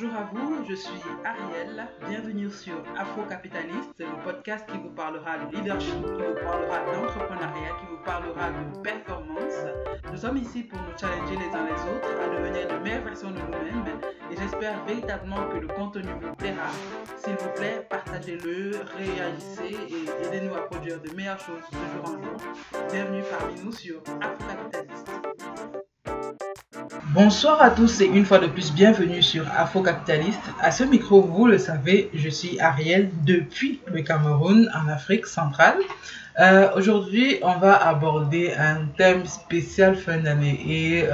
Bonjour à vous, je suis Arielle, bienvenue sur Afrocapitaliste, le podcast qui vous parlera de leadership, qui vous parlera d'entrepreneuriat, qui vous parlera de performance. Nous sommes ici pour nous challenger les uns les autres à devenir de meilleures versions de nous-mêmes et j'espère véritablement que le contenu vous plaira. S'il vous plaît, partagez-le, réagissez et aidez-nous à produire de meilleures choses de jour en jour. Bienvenue parmi nous sur Afrocapitaliste. Bonsoir à tous et une fois de plus, bienvenue sur Afrocapitaliste. À ce micro, vous le savez, je suis Arielle depuis le Cameroun en Afrique centrale. Aujourd'hui, on va aborder un thème spécial fin d'année et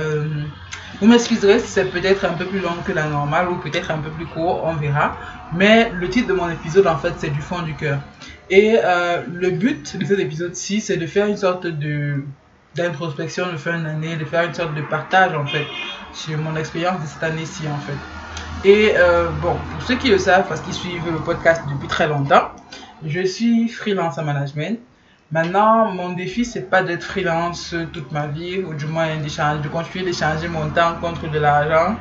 vous m'excuserez si c'est peut-être un peu plus long que la normale ou peut-être un peu plus court, on verra. Mais le titre de mon épisode, en fait, c'est du fond du cœur. Et le but de cet épisode-ci, c'est de faire une sorte d'introspection de fin d'année, de faire une sorte de partage en fait sur mon expérience de cette année-ci en fait. Et bon, pour ceux qui le savent, parce qu'ils suivent le podcast depuis très longtemps, je suis freelance en management. Maintenant, mon défi, c'est pas d'être freelance toute ma vie, ou du moins de continuer d'échanger mon temps contre de l'argent.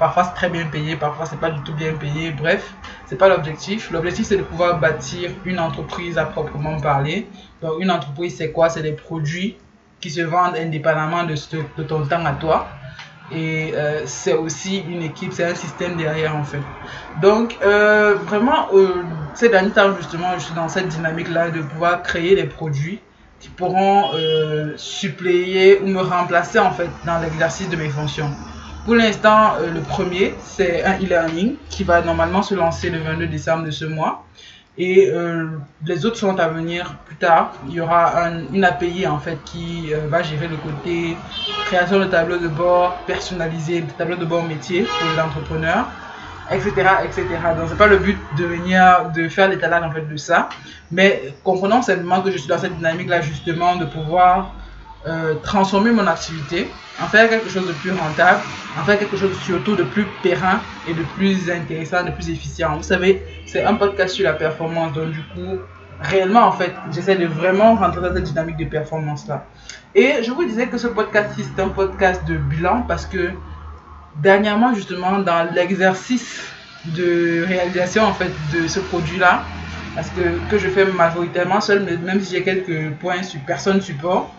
Parfois c'est très bien payé, parfois c'est pas du tout bien payé, bref, c'est pas l'objectif. L'objectif c'est de pouvoir bâtir une entreprise à proprement parler. Donc une entreprise c'est quoi? C'est des produits qui se vendent indépendamment de ton temps à toi. Et c'est aussi une équipe, c'est un système derrière en fait. Donc vraiment, ces derniers temps justement, je suis dans cette dynamique-là de pouvoir créer des produits qui pourront suppléer ou me remplacer en fait dans l'exercice de mes fonctions. Pour l'instant, le premier, c'est un e-learning qui va normalement se lancer le 22 décembre de ce mois. Et les autres sont à venir plus tard. Il y aura une API en fait qui va gérer le côté création de tableaux de bord personnalisés, de tableaux de bord métier pour les entrepreneurs, etc. etc. Donc c'est pas le but de venir de faire l'étalage en fait de ça, mais comprenons simplement que je suis dans cette dynamique là justement de pouvoir transformer mon activité, en faire quelque chose de plus rentable, en faire quelque chose surtout de plus périn et de plus intéressant, de plus efficient. Vous savez, c'est un podcast sur la performance, donc du coup, réellement en fait, j'essaie de vraiment rentrer dans cette dynamique de performance là. Et je vous disais que ce podcast, c'est un podcast de bilan parce que dernièrement justement dans l'exercice de réalisation en fait de ce produit là, parce que je fais majoritairement seul, mais même si j'ai quelques points sur personne support,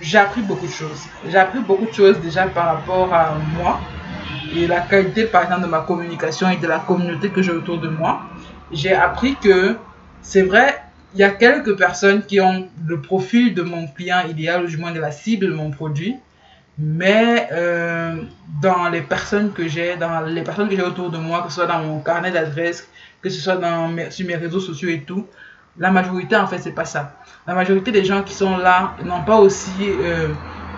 j'ai appris beaucoup de choses. J'ai appris beaucoup de choses déjà par rapport à moi et la qualité par exemple de ma communication et de la communauté que j'ai autour de moi. J'ai appris que c'est vrai, il y a quelques personnes qui ont le profil de mon client idéal ou du moins de la cible de mon produit, mais dans les personnes que j'ai, autour de moi, que ce soit dans mon carnet d'adresses, que ce soit sur mes réseaux sociaux et tout, la majorité en fait c'est pas ça. La majorité des gens qui sont là n'ont pas aussi,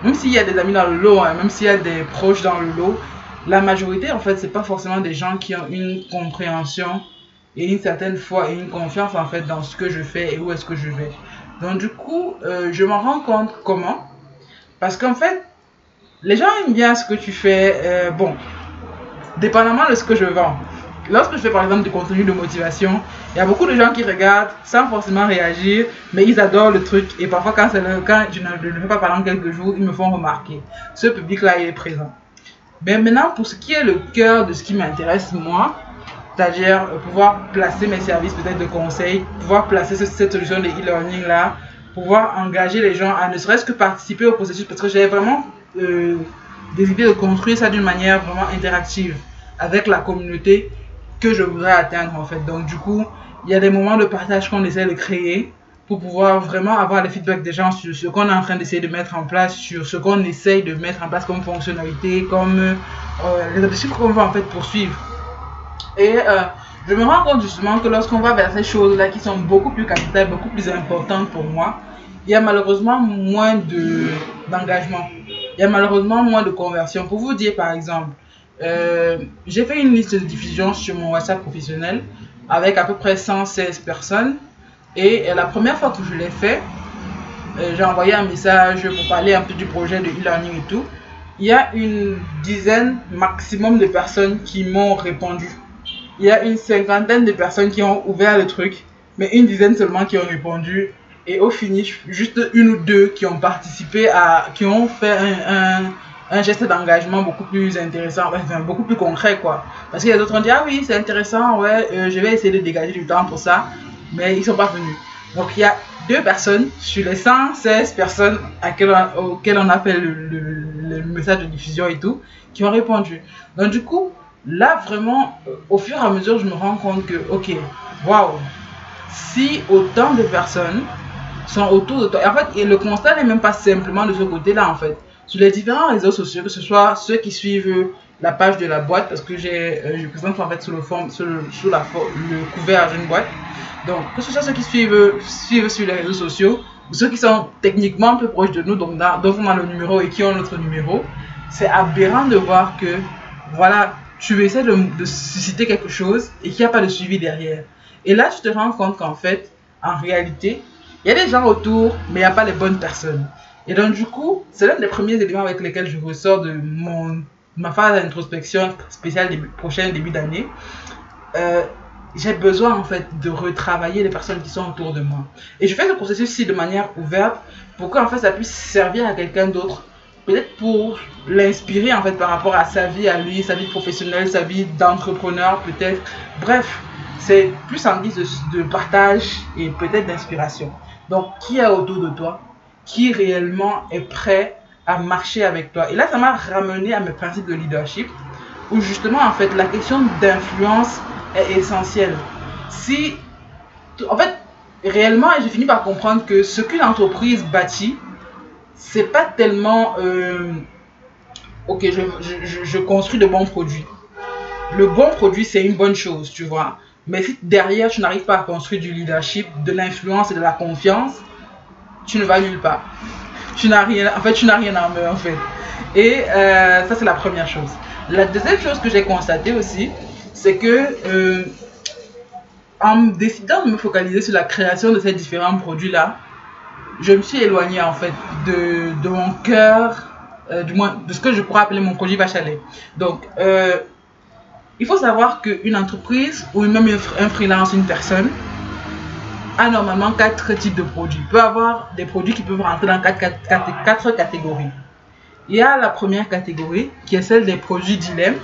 même s'il y a des amis dans le lot, hein, même s'il y a des proches dans le lot, la majorité en fait c'est pas forcément des gens qui ont une compréhension et une certaine foi et une confiance en fait dans ce que je fais et où est-ce que je vais. Donc du coup je m'en rends compte comment, parce qu'en fait les gens aiment bien ce que tu fais, bon, dépendamment de ce que je vends. Lorsque je fais par exemple du contenu de motivation, il y a beaucoup de gens qui regardent sans forcément réagir, mais ils adorent le truc. Et parfois, quand je ne fais pas pendant quelques jours, ils me font remarquer. Ce public-là, il est présent. Mais maintenant, pour ce qui est le cœur de ce qui m'intéresse, moi, c'est-à-dire pouvoir placer mes services peut-être de conseils, pouvoir placer cette solution de e-learning-là, pouvoir engager les gens à ne serait-ce que participer au processus, parce que j'avais vraiment des idées de construire ça d'une manière vraiment interactive avec la communauté que je voudrais atteindre en fait. Donc du coup, il y a des moments de partage qu'on essaie de créer pour pouvoir vraiment avoir les feedbacks des gens sur ce qu'on est en train d'essayer de mettre en place, sur ce qu'on essaye de mettre en place comme fonctionnalité, comme les objectifs qu'on va en fait poursuivre. Et je me rends compte justement que lorsqu'on va vers ces choses-là qui sont beaucoup plus capitales, beaucoup plus importantes pour moi, il y a malheureusement moins d'engagement. Il y a malheureusement moins de conversion. Pour vous dire par exemple, j'ai fait une liste de diffusion sur mon WhatsApp professionnel avec à peu près 116 personnes et la première fois que je l'ai fait, j'ai envoyé un message pour parler un peu du projet de e-learning et tout. Il y a une dizaine maximum de personnes qui m'ont répondu. Il y a une cinquantaine de personnes qui ont ouvert le truc, mais une dizaine seulement qui ont répondu et au finish, juste une ou deux qui ont participé qui ont fait un un geste d'engagement beaucoup plus intéressant, enfin, beaucoup plus concret, quoi. Parce que les autres ont dit, ah oui, c'est intéressant, ouais, je vais essayer de dégager du temps pour ça, mais ils ne sont pas venus. Donc, il y a 2 personnes sur les 116 personnes auxquelles on a fait le message de diffusion et tout, qui ont répondu. Donc, du coup, là, vraiment, au fur et à mesure, je me rends compte que, ok, waouh, si autant de personnes sont autour de toi, et en fait, et le constat n'est même pas simplement de ce côté-là, en fait. Sur les différents réseaux sociaux, que ce soit ceux qui suivent la page de la boîte, parce que je présente en fait sous le couvert d'une boîte. Donc, que ce soit ceux qui suivent sur les réseaux sociaux, ou ceux qui sont techniquement un peu proches de nous, donc dont on a le numéro et qui ont notre numéro, c'est aberrant de voir que, voilà, tu essaies de susciter quelque chose et qu'il n'y a pas de suivi derrière. Et là, tu te rends compte qu'en fait, en réalité, il y a des gens autour, mais il n'y a pas les bonnes personnes. Et donc, du coup, c'est l'un des premiers éléments avec lesquels je ressors de ma phase d'introspection spéciale début d'année. J'ai besoin, en fait, de retravailler les personnes qui sont autour de moi. Et je fais ce processus-ci de manière ouverte pour qu'en fait, ça puisse servir à quelqu'un d'autre. Peut-être pour l'inspirer, en fait, par rapport à sa vie, à lui, sa vie professionnelle, sa vie d'entrepreneur, peut-être. Bref, c'est plus en guise de partage et peut-être d'inspiration. Donc, qui est autour de toi? Qui réellement est prêt à marcher avec toi. Et là, ça m'a ramené à mes principes de leadership, où justement, en fait, la question d'influence est essentielle. Si, en fait, réellement, j'ai fini par comprendre que ce qu'une entreprise bâtit, c'est pas tellement, je construis de bons produits. Le bon produit, c'est une bonne chose, tu vois. Mais si derrière, tu n'arrives pas à construire du leadership, de l'influence et de la confiance, tu ne vas nulle part. Tu n'as rien en main, en fait. Et ça, c'est la première chose. La deuxième chose que j'ai constatée aussi, c'est que en décidant de me focaliser sur la création de ces différents produits-là, je me suis éloignée, en fait, de mon cœur, du moins de ce que je pourrais appeler mon produit vache à lait. Donc, il faut savoir qu'une entreprise ou même un freelance, une personne, a normalement 4 types de produits. Il peut avoir des produits qui peuvent rentrer dans 4 catégories. Il y a la première catégorie qui est celle des produits dilemmes.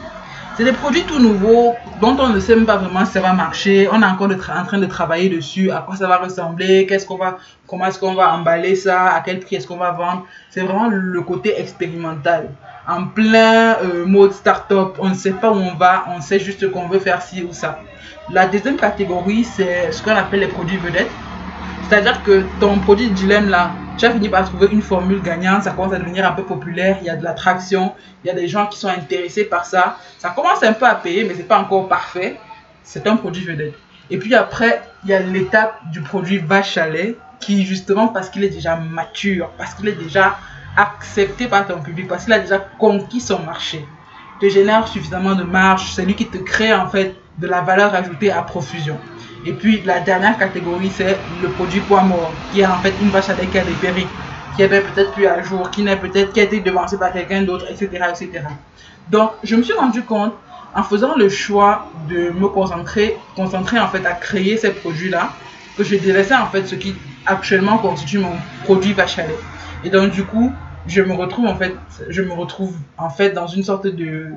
C'est des produits tout nouveaux dont on ne sait même pas vraiment si ça va marcher. On est encore en train de travailler dessus, à quoi ça va ressembler, comment est-ce qu'on va emballer ça, à quel prix est-ce qu'on va vendre. C'est vraiment le côté expérimental. En plein mode start-up, on ne sait pas où on va, on sait juste qu'on veut faire ci ou ça. La deuxième catégorie, c'est ce qu'on appelle les produits vedettes. C'est-à-dire que ton produit dilemme là, tu as fini par trouver une formule gagnante, ça commence à devenir un peu populaire, il y a de l'attraction, il y a des gens qui sont intéressés par ça. Ça commence un peu à payer, mais ce n'est pas encore parfait. C'est un produit vedette. Et puis après, il y a l'étape du produit vache à lait qui, justement, parce qu'il est déjà mature, parce qu'il est déjà accepté par ton public, parce qu'il a déjà conquis son marché, te génère suffisamment de marge, c'est lui qui te crée en fait de la valeur ajoutée à profusion. Et puis la dernière catégorie, c'est le produit poids mort, qui est en fait une vache à lait qui a dépéri, qui avait peut-être plus à jour, qui a été devancée par quelqu'un d'autre, etc., etc. Donc je me suis rendu compte, en faisant le choix de me concentrer en fait à créer ces produits-là, que je délaissais en fait ce qui actuellement constitue mon produit vache à lait. Et donc du coup, je me retrouve en fait dans une sorte de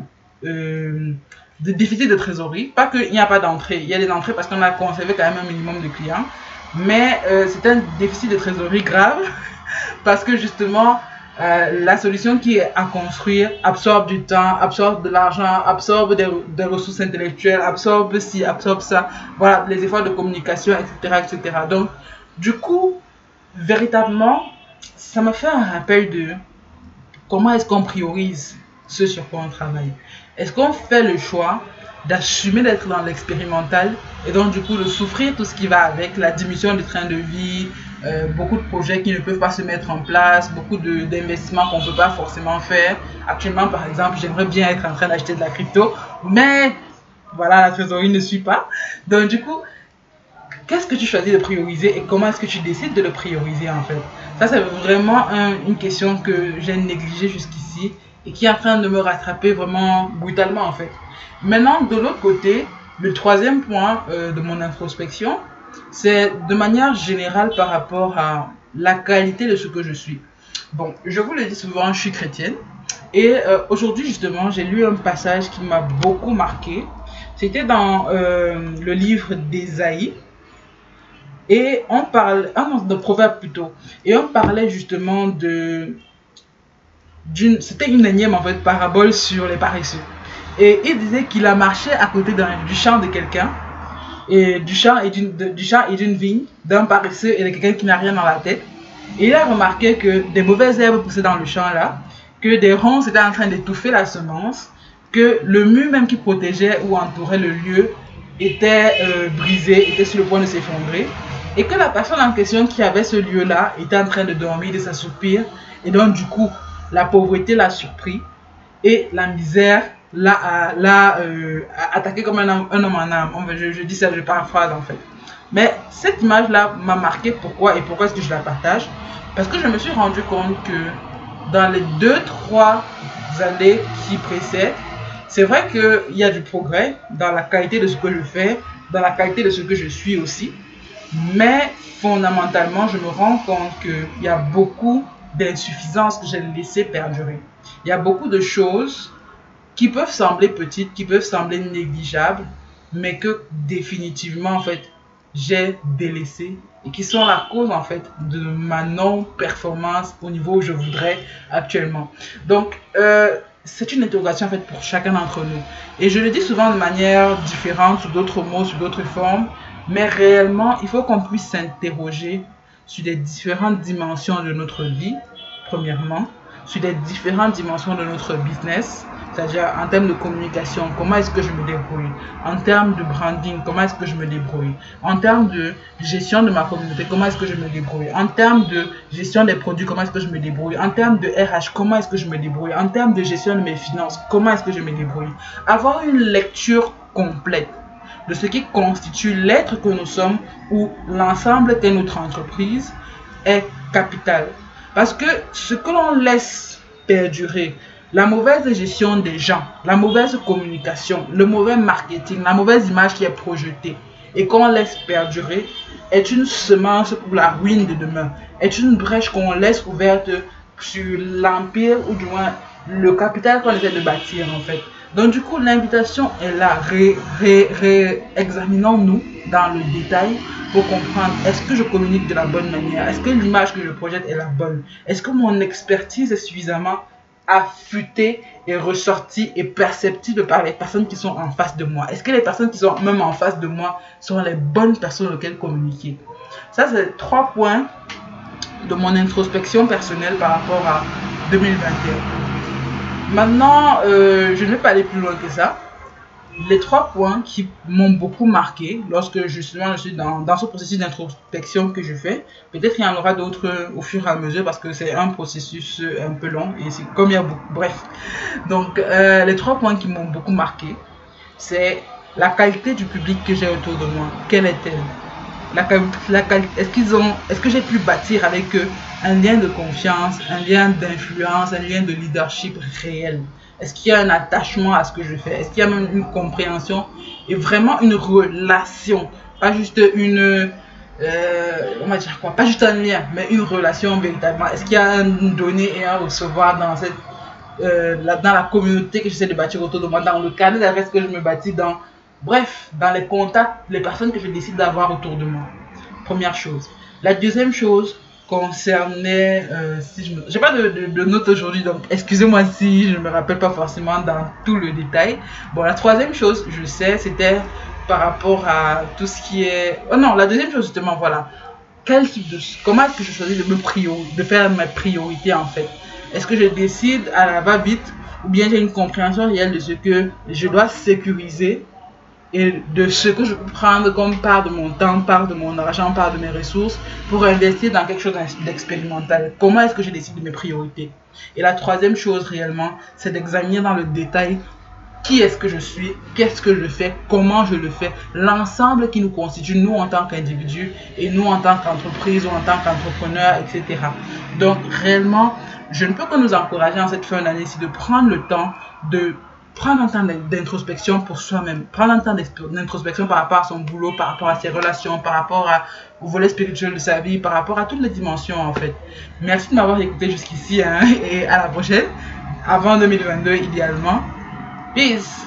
déficit de trésorerie. Pas qu'il n'y a pas d'entrée, il y a des entrées parce qu'on a conservé quand même un minimum de clients, mais c'est un déficit de trésorerie grave parce que justement, la solution qui est à construire absorbe du temps, absorbe de l'argent, absorbe des ressources intellectuelles, absorbe ci, absorbe ça, voilà, les efforts de communication, etc., etc. Donc du coup, véritablement, ça m'a fait un rappel de comment est-ce qu'on priorise ce sur quoi on travaille. Est-ce qu'on fait le choix d'assumer d'être dans l'expérimental et donc du coup de souffrir tout ce qui va avec, la diminution du train de vie, beaucoup de projets qui ne peuvent pas se mettre en place, beaucoup d'investissements qu'on ne peut pas forcément faire. Actuellement, par exemple, j'aimerais bien être en train d'acheter de la crypto, mais voilà, la trésorerie ne suit pas. Donc du coup, qu'est-ce que tu choisis de prioriser et comment est-ce que tu décides de le prioriser en fait? Ça, c'est vraiment une question que j'ai négligée jusqu'ici et qui est en train de me rattraper vraiment brutalement en fait. Maintenant, de l'autre côté, le troisième point de mon introspection, c'est de manière générale par rapport à la qualité de ce que je suis. Bon, je vous le dis souvent, je suis chrétienne. Et aujourd'hui, justement, j'ai lu un passage qui m'a beaucoup marqué. C'était dans le livre d'Esaïe. Et on parle, de Proverbes plutôt. Et on parlait justement de... C'était une énième, en fait, parabole sur les paresseux. Et il disait qu'il a marché à côté du champ de quelqu'un. Et du champ et d'une vigne, d'un paresseux et de quelqu'un qui n'a rien dans la tête. Et il a remarqué que des mauvaises herbes poussaient dans le champ là, que des ronces étaient en train d'étouffer la semence, que le mur même qui protégeait ou entourait le lieu était brisé, était sur le point de s'effondrer, et que la personne en question qui avait ce lieu là était en train de dormir, de s'assoupir, et donc du coup la pauvreté l'a surpris et la misère l'a attaqué comme un homme en âme. Je dis ça, je paraphrase en fait. Mais cette image-là m'a marqué. Pourquoi? Et pourquoi est-ce que je la partage? Parce que je me suis rendu compte que dans les 2-3 années qui précèdent, c'est vrai qu'il y a du progrès dans la qualité de ce que je fais, dans la qualité de ce que je suis aussi. Mais fondamentalement, je me rends compte qu'il y a beaucoup d'insuffisances que j'ai laissées perdurer. Il y a beaucoup de choses qui peuvent sembler petites, qui peuvent sembler négligeables, mais que définitivement, en fait, j'ai délaissé et qui sont la cause en fait de ma non-performance au niveau où je voudrais actuellement. Donc, c'est une interrogation en fait pour chacun d'entre nous. Et je le dis souvent de manière différente, sous d'autres mots, sous d'autres formes, mais réellement, il faut qu'on puisse s'interroger sur les différentes dimensions de notre vie, premièrement, sur les différentes dimensions de notre business, c'est-à-dire en termes de communication, comment est-ce que je me débrouille? En termes de branding, comment est-ce que je me débrouille? En termes de gestion de ma communauté, comment est-ce que je me débrouille? En termes de gestion des produits, comment est-ce que je me débrouille? En termes de RH, comment est-ce que je me débrouille? En termes de gestion de mes finances, comment est-ce que je me débrouille? Avoir une lecture complète de ce qui constitue l'être que nous sommes ou l'ensemble de notre entreprise est capital. Parce que ce que l'on laisse perdurer, la mauvaise gestion des gens, la mauvaise communication, le mauvais marketing, la mauvaise image qui est projetée et qu'on laisse perdurer est une semence pour la ruine de demain, est une brèche qu'on laisse ouverte sur l'empire ou du moins le capital qu'on essaie de bâtir en fait. Donc du coup, l'invitation est là, examinons-nous dans le détail pour comprendre, est-ce que je communique de la bonne manière? Est-ce que l'image que je projette est la bonne? Est-ce que mon expertise est suffisamment affûtée et ressortie et perceptible par les personnes qui sont en face de moi? Est-ce que les personnes qui sont même en face de moi sont les bonnes personnes auxquelles communiquer? Ça, c'est 3 points de mon introspection personnelle par rapport à 2021. Maintenant, je ne vais pas aller plus loin que ça. Les 3 points qui m'ont beaucoup marqué lorsque justement je suis dans ce processus d'introspection que je fais, peut-être il y en aura d'autres au fur et à mesure parce que c'est un processus un peu long et c'est comme il y a beaucoup. Bref. Donc, les 3 points qui m'ont beaucoup marqué, c'est la qualité du public que j'ai autour de moi. Quelle est-elle? Est-ce que j'ai pu bâtir avec eux un lien de confiance, un lien d'influence, un lien de leadership réel? Est-ce qu'il y a un attachement à ce que je fais? Est-ce qu'il y a même une compréhension et vraiment une relation? Pas juste pas juste un lien, mais une relation véritablement. Est-ce qu'il y a un donner et un recevoir dans dans la communauté que j'essaie de bâtir autour de moi, dans le cadre d'adresse que je me bâtis, dans les contacts, les personnes que je décide d'avoir autour de moi. Première chose. La deuxième chose concernait, j'ai pas de notes aujourd'hui, donc excusez-moi si je ne me rappelle pas forcément dans tout le détail. Bon, la troisième chose, je sais, c'était par rapport à tout ce qui est... Oh non, la deuxième chose justement, voilà. Comment est-ce que je choisis de faire mes priorités en fait? Est-ce que je décide à la va-vite ou bien j'ai une compréhension réelle de ce que je dois sécuriser et de ce que je peux prendre comme part de mon temps, part de mon argent, part de mes ressources pour investir dans quelque chose d'expérimental? Comment est-ce que je décide de mes priorités? Et la troisième chose réellement, c'est d'examiner dans le détail qui est-ce que je suis, qu'est-ce que je fais, comment je le fais, l'ensemble qui nous constitue, nous en tant qu'individus et nous en tant qu'entreprise ou en tant qu'entrepreneur, etc. Donc réellement, je ne peux que nous encourager en cette fin d'année, c'est de prendre le temps de prendre un temps d'introspection pour soi-même, prendre un temps d'introspection par rapport à son boulot, par rapport à ses relations, par rapport au volet spirituel de sa vie, par rapport à toutes les dimensions en fait. Merci de m'avoir écouté jusqu'ici hein, et à la prochaine. avant 2022 idéalement. Peace.